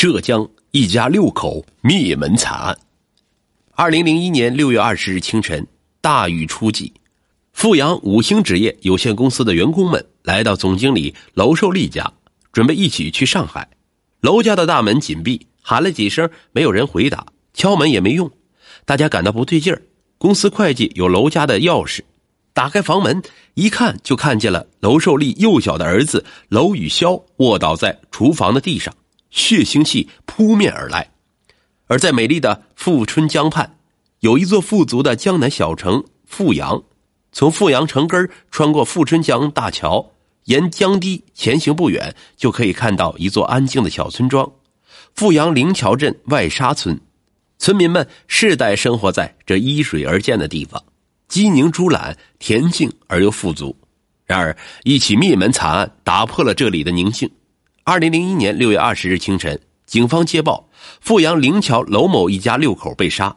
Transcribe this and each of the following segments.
浙江一家6口灭门惨案。2001年6月20日清晨，大雨初霁，阜阳五星纸业有限公司的员工们来到总经理娄寿利家，准备一起去上海。娄家的大门紧闭，喊了几声没有人回答，敲门也没用，大家感到不对劲儿。公司会计有娄家的钥匙，打开房门一看，就看见了娄寿利幼小的儿子娄雨潇卧倒在厨房的地上，血腥气扑面而来。而在美丽的富春江畔，有一座富足的江南小城阜阳。从阜阳城根穿过富春江大桥，沿江堤前行不远，就可以看到一座安静的小村庄，阜阳灵桥镇外沙村。村民们世代生活在这依水而建的地方，鸡鸣猪懒，恬静而又富足。然而一起灭门惨案打破了这里的宁静。2001年6月20日清晨，警方接报阜阳灵桥娄某一家6口被杀。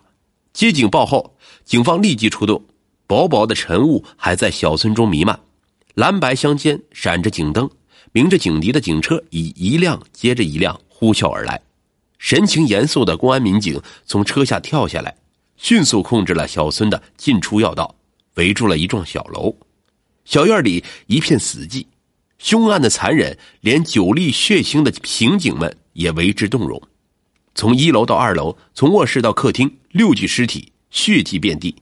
接警报后，警方立即出动，薄薄的尘雾还在小村中弥漫，蓝白相间，闪着警灯，鸣着警笛的警车以一辆接着一辆呼啸而来。神情严肃的公安民警从车下跳下来，迅速控制了小村的进出要道，围住了一幢小楼。小院里一片死寂，凶案的残忍连久历血腥的刑警们也为之动容。从1楼到2楼，从卧室到客厅，6具尸体，血迹遍地。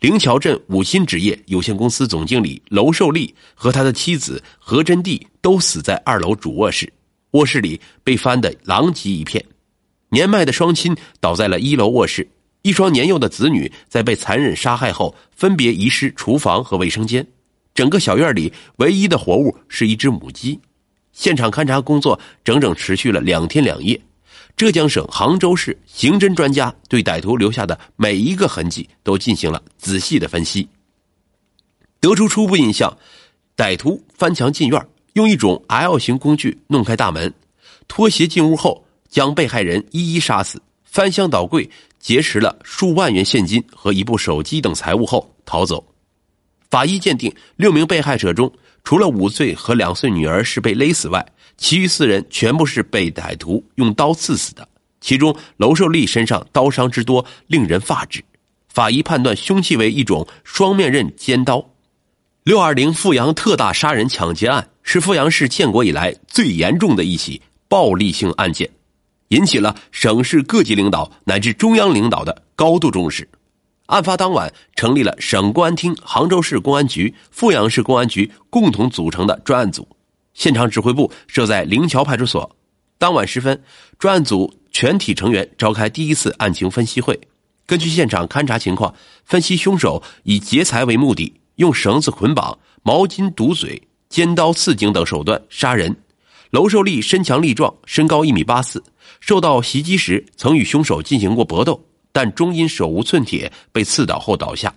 灵桥镇五星纸业有限公司总经理娄寿利和他的妻子何珍娣都死在2楼主卧室，卧室里被翻得狼藉一片，年迈的双亲倒在了1楼卧室，一双年幼的子女在被残忍杀害后分别遗失厨房和卫生间。整个小院里唯一的活物是一只母鸡。现场勘查工作整整持续了2天2夜，浙江省杭州市刑侦专家对歹徒留下的每一个痕迹都进行了仔细的分析，得出初步印象：歹徒翻墙进院，用一种 L 型工具弄开大门，脱鞋进屋后将被害人一一杀死，翻箱倒柜劫持了数万元现金和一部手机等财物后逃走。法医鉴定，6名被害者中，除了5岁和2岁女儿是被勒死外，其余4人全部是被歹徒用刀刺死的。其中娄寿利身上刀伤之多令人发指，法医判断凶器为一种双面刃尖刀。620阜阳特大杀人抢劫案是阜阳市建国以来最严重的一起暴力性案件，引起了省市各级领导乃至中央领导的高度重视。案发当晚，成立了省公安厅、杭州市公安局、阜阳市公安局共同组成的专案组，现场指挥部设在灵桥派出所。当晚10分，专案组全体成员召开第一次案情分析会，根据现场勘查情况，分析凶手以劫财为目的，用绳子捆绑、毛巾堵嘴、尖刀刺颈等手段杀人。娄寿利身强力壮，身高1.84米，受到袭击时曾与凶手进行过搏斗，但终因手无寸铁被刺倒后倒下。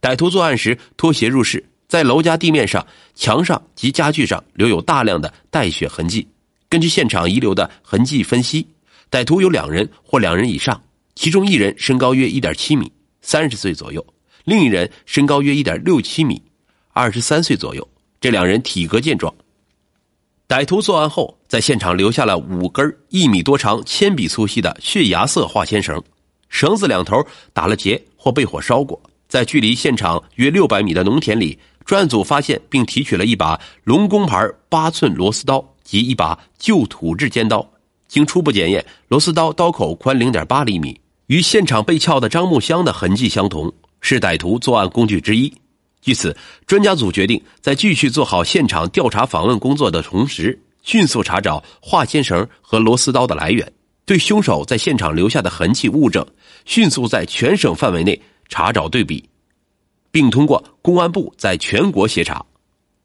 歹徒作案时脱鞋入室，在楼家地面上、墙上及家具上留有大量的带血痕迹。根据现场遗留的痕迹分析，歹徒有2人或2人以上，其中一人身高约 1.7 米，30岁左右，另一人身高约 1.67 米，23岁左右，这2人体格健壮。歹徒作案后，在现场留下了5根1米多长、铅笔粗细的血牙色化纤绳，绳子2头打了结或被火烧过。在距离现场约600米的农田里，专案组发现并提取了一把龙工牌8寸螺丝刀及一把旧土制尖刀。经初步检验，螺丝刀刀口宽 0.8 厘米，与现场被撬的樟木箱的痕迹相同，是歹徒作案工具之一。据此，专家组决定在继续做好现场调查访问工作的同时，迅速查找化纤绳和螺丝刀的来源，对凶手在现场留下的痕迹物证迅速在全省范围内查找对比，并通过公安部在全国协查。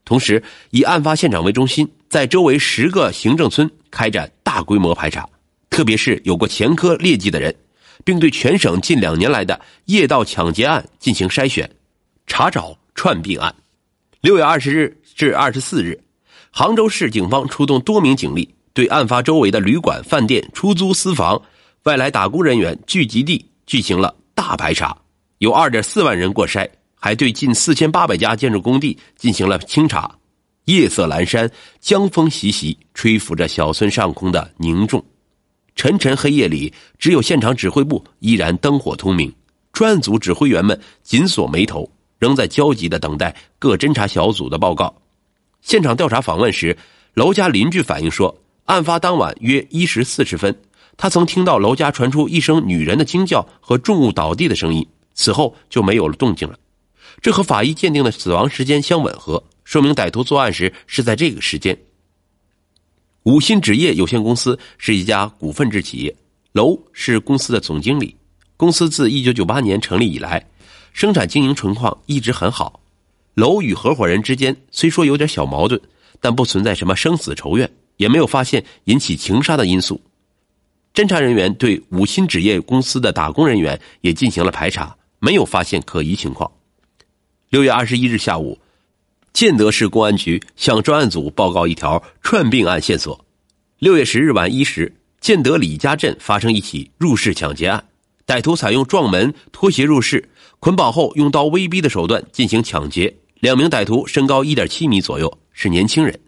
同时，以案发现场为中心，在周围10个行政村开展大规模排查，特别是有过前科劣迹的人，并对全省近2年来的夜盗抢劫案进行筛选、查找串并案。6月20日至24日，杭州市警方出动多名警力，对案发周围的旅馆、饭店、出租私房、外来打工人员聚集地进行了大排查，有 2.4 万人过筛，还对近4800家建筑工地进行了清查。夜色阑珊，江风习习，吹拂着小村上空的凝重。沉沉黑夜里，只有现场指挥部依然灯火通明，专案组指挥员们紧锁眉头，仍在焦急地等待各侦查小组的报告。现场调查访问时，楼家邻居反映说，案发当晚约1时40分，他曾听到楼家传出一声女人的惊叫和重物倒地的声音，此后就没有了动静了。这和法医鉴定的死亡时间相吻合，说明歹徒作案时是在这个时间。五新纸业有限公司是一家股份制企业，楼是公司的总经理。公司自1998年成立以来，生产经营情况一直很好。楼与合伙人之间虽说有点小矛盾，但不存在什么生死仇怨，也没有发现引起情杀的因素。侦查人员对五新纸业公司的打工人员也进行了排查，没有发现可疑情况。6月21日下午，建德市公安局向专案组报告一条串并案线索。6月10日晚1时，建德李家镇发生一起入室抢劫案，歹徒采用撞门、拖鞋入室，捆绑后用刀威逼的手段进行抢劫。两名歹徒身高 1.7 米左右，是年轻人。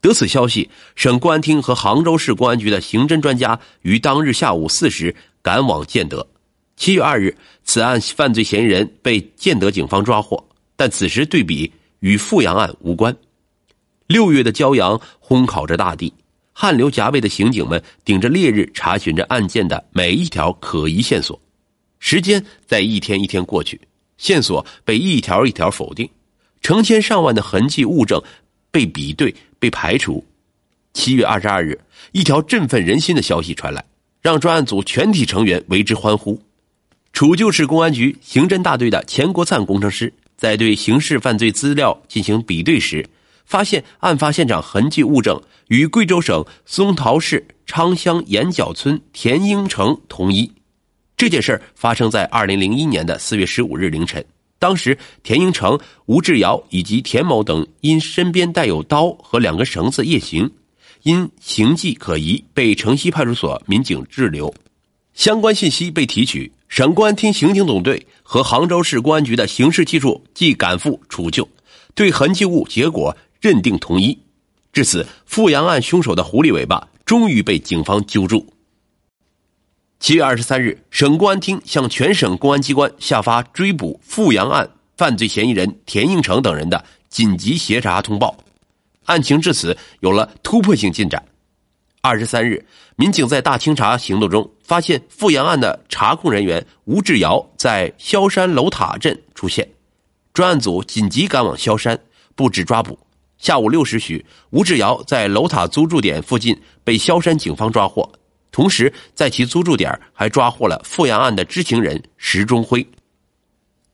得此消息，省公安厅和杭州市公安局的刑侦专家于当日下午4时赶往建德。7月2日，此案犯罪嫌疑人被建德警方抓获，但此时对比与富阳案无关。6月的骄阳烘烤着大地，汗流浃背的刑警们顶着烈日查询着案件的每一条可疑线索。时间在一天一天过去，线索被一条一条否定，成千上万的痕迹物证被比对、被排除。7月22日，一条振奋人心的消息传来，让专案组全体成员为之欢呼。楚旧市公安局刑侦大队的钱国灿工程师在对刑事犯罪资料进行比对时，发现案发现场痕迹物证与贵州省松桃市昌乡岩角村田英城同一。这件事发生在2001年的4月15日凌晨，当时田英城、吴志尧以及田某等因身边带有刀和2根绳子夜行，因行迹可疑被城西派出所民警滞留。相关信息被提取，省公安厅刑警总队和杭州市公安局的刑事技术即赶赴楚旧，对痕迹物结果认定同一。至此，富阳案凶手的狐狸尾巴终于被警方揪住。7月23日，省公安厅向全省公安机关下发追捕富阳案犯罪嫌疑人田应成等人的紧急协查通报，案情至此有了突破性进展。23日，民警在大清查行动中发现富阳案的查控人员吴志尧在萧山楼塔镇出现，专案组紧急赶往萧山布置抓捕。下午6时许，吴志尧在楼塔租住点附近被萧山警方抓获，同时在其租住点还抓获了富阳案的知情人石中辉。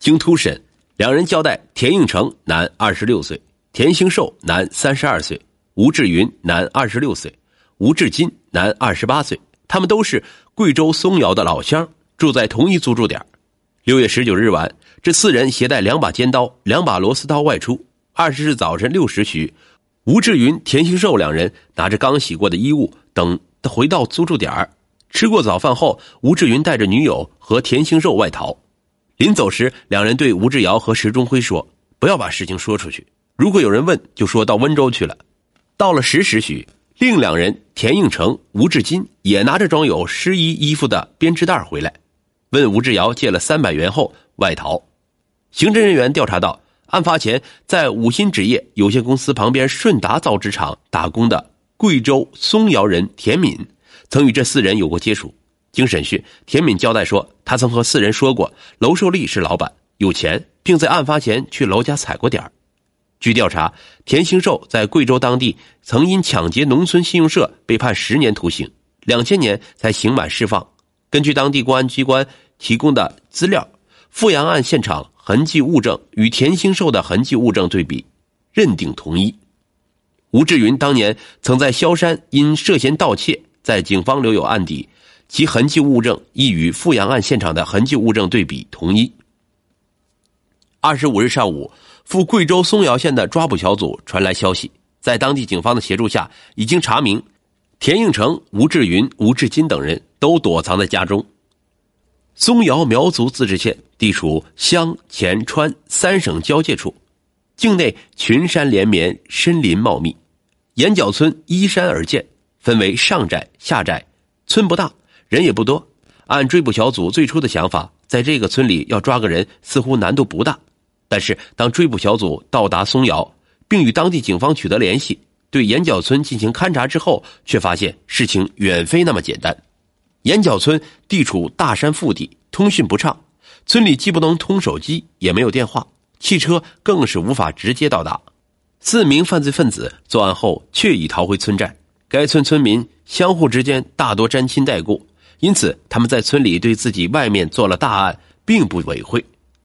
经突审，两人交代田应成男26岁，田兴寿男32岁，吴志云男26岁，吴志金男28岁，他们都是贵州松窑的老乡，住在同一租住点。6月19日晚，这四人携带2把尖刀、2把螺丝刀外出。20日早晨6时许，吴志云、田兴寿两人拿着刚洗过的衣物等回到租住点。吃过早饭后，吴志云带着女友和田兴寿外逃。临走时，两人对吴志尧和石中辉说，不要把事情说出去，如果有人问就说到温州去了。到了10时许，另两人田应成、吴志金也拿着装有湿衣衣服的编织袋回来，问吴志尧借了300元后外逃。刑侦人员调查到，案发前在五新纸业有限公司旁边顺达造纸厂打工的贵州松窑人田敏曾与这四人有过接触。经审讯，田敏交代说，他曾和四人说过楼寿利是老板，有钱，并在案发前去楼家踩过点儿。据调查，田兴寿在贵州当地曾因抢劫农村信用社被判10年徒刑，2000年才刑满释放。根据当地公安机关提供的资料，富阳案现场痕迹物证与田兴寿的痕迹物证对比，认定同一。吴志云当年曾在萧山因涉嫌盗窃在警方留有案底，其痕迹物证亦与富阳案现场的痕迹物证对比同一。25日上午，赴贵州松窑县的抓捕小组传来消息，在当地警方的协助下，已经查明田应成、吴志云、吴志金等人都躲藏在家中。松窑苗族自治县地处湘、黔、川3省交界处，境内群山连绵，森林茂密，岩角村依山而建，分为上寨、下寨，村不大，人也不多。按追捕小组最初的想法，在这个村里要抓个人似乎难度不大。但是当追捕小组到达松窑，并与当地警方取得联系，对岩角村进行勘查之后，却发现事情远非那么简单。岩角村地处大山腹地，通讯不畅，村里既不能通手机，也没有电话，汽车更是无法直接到达。4名犯罪分子作案后却已逃回村寨，该村村民相互之间大多沾亲带故，因此他们在村里对自己外面做了大案并不违讳。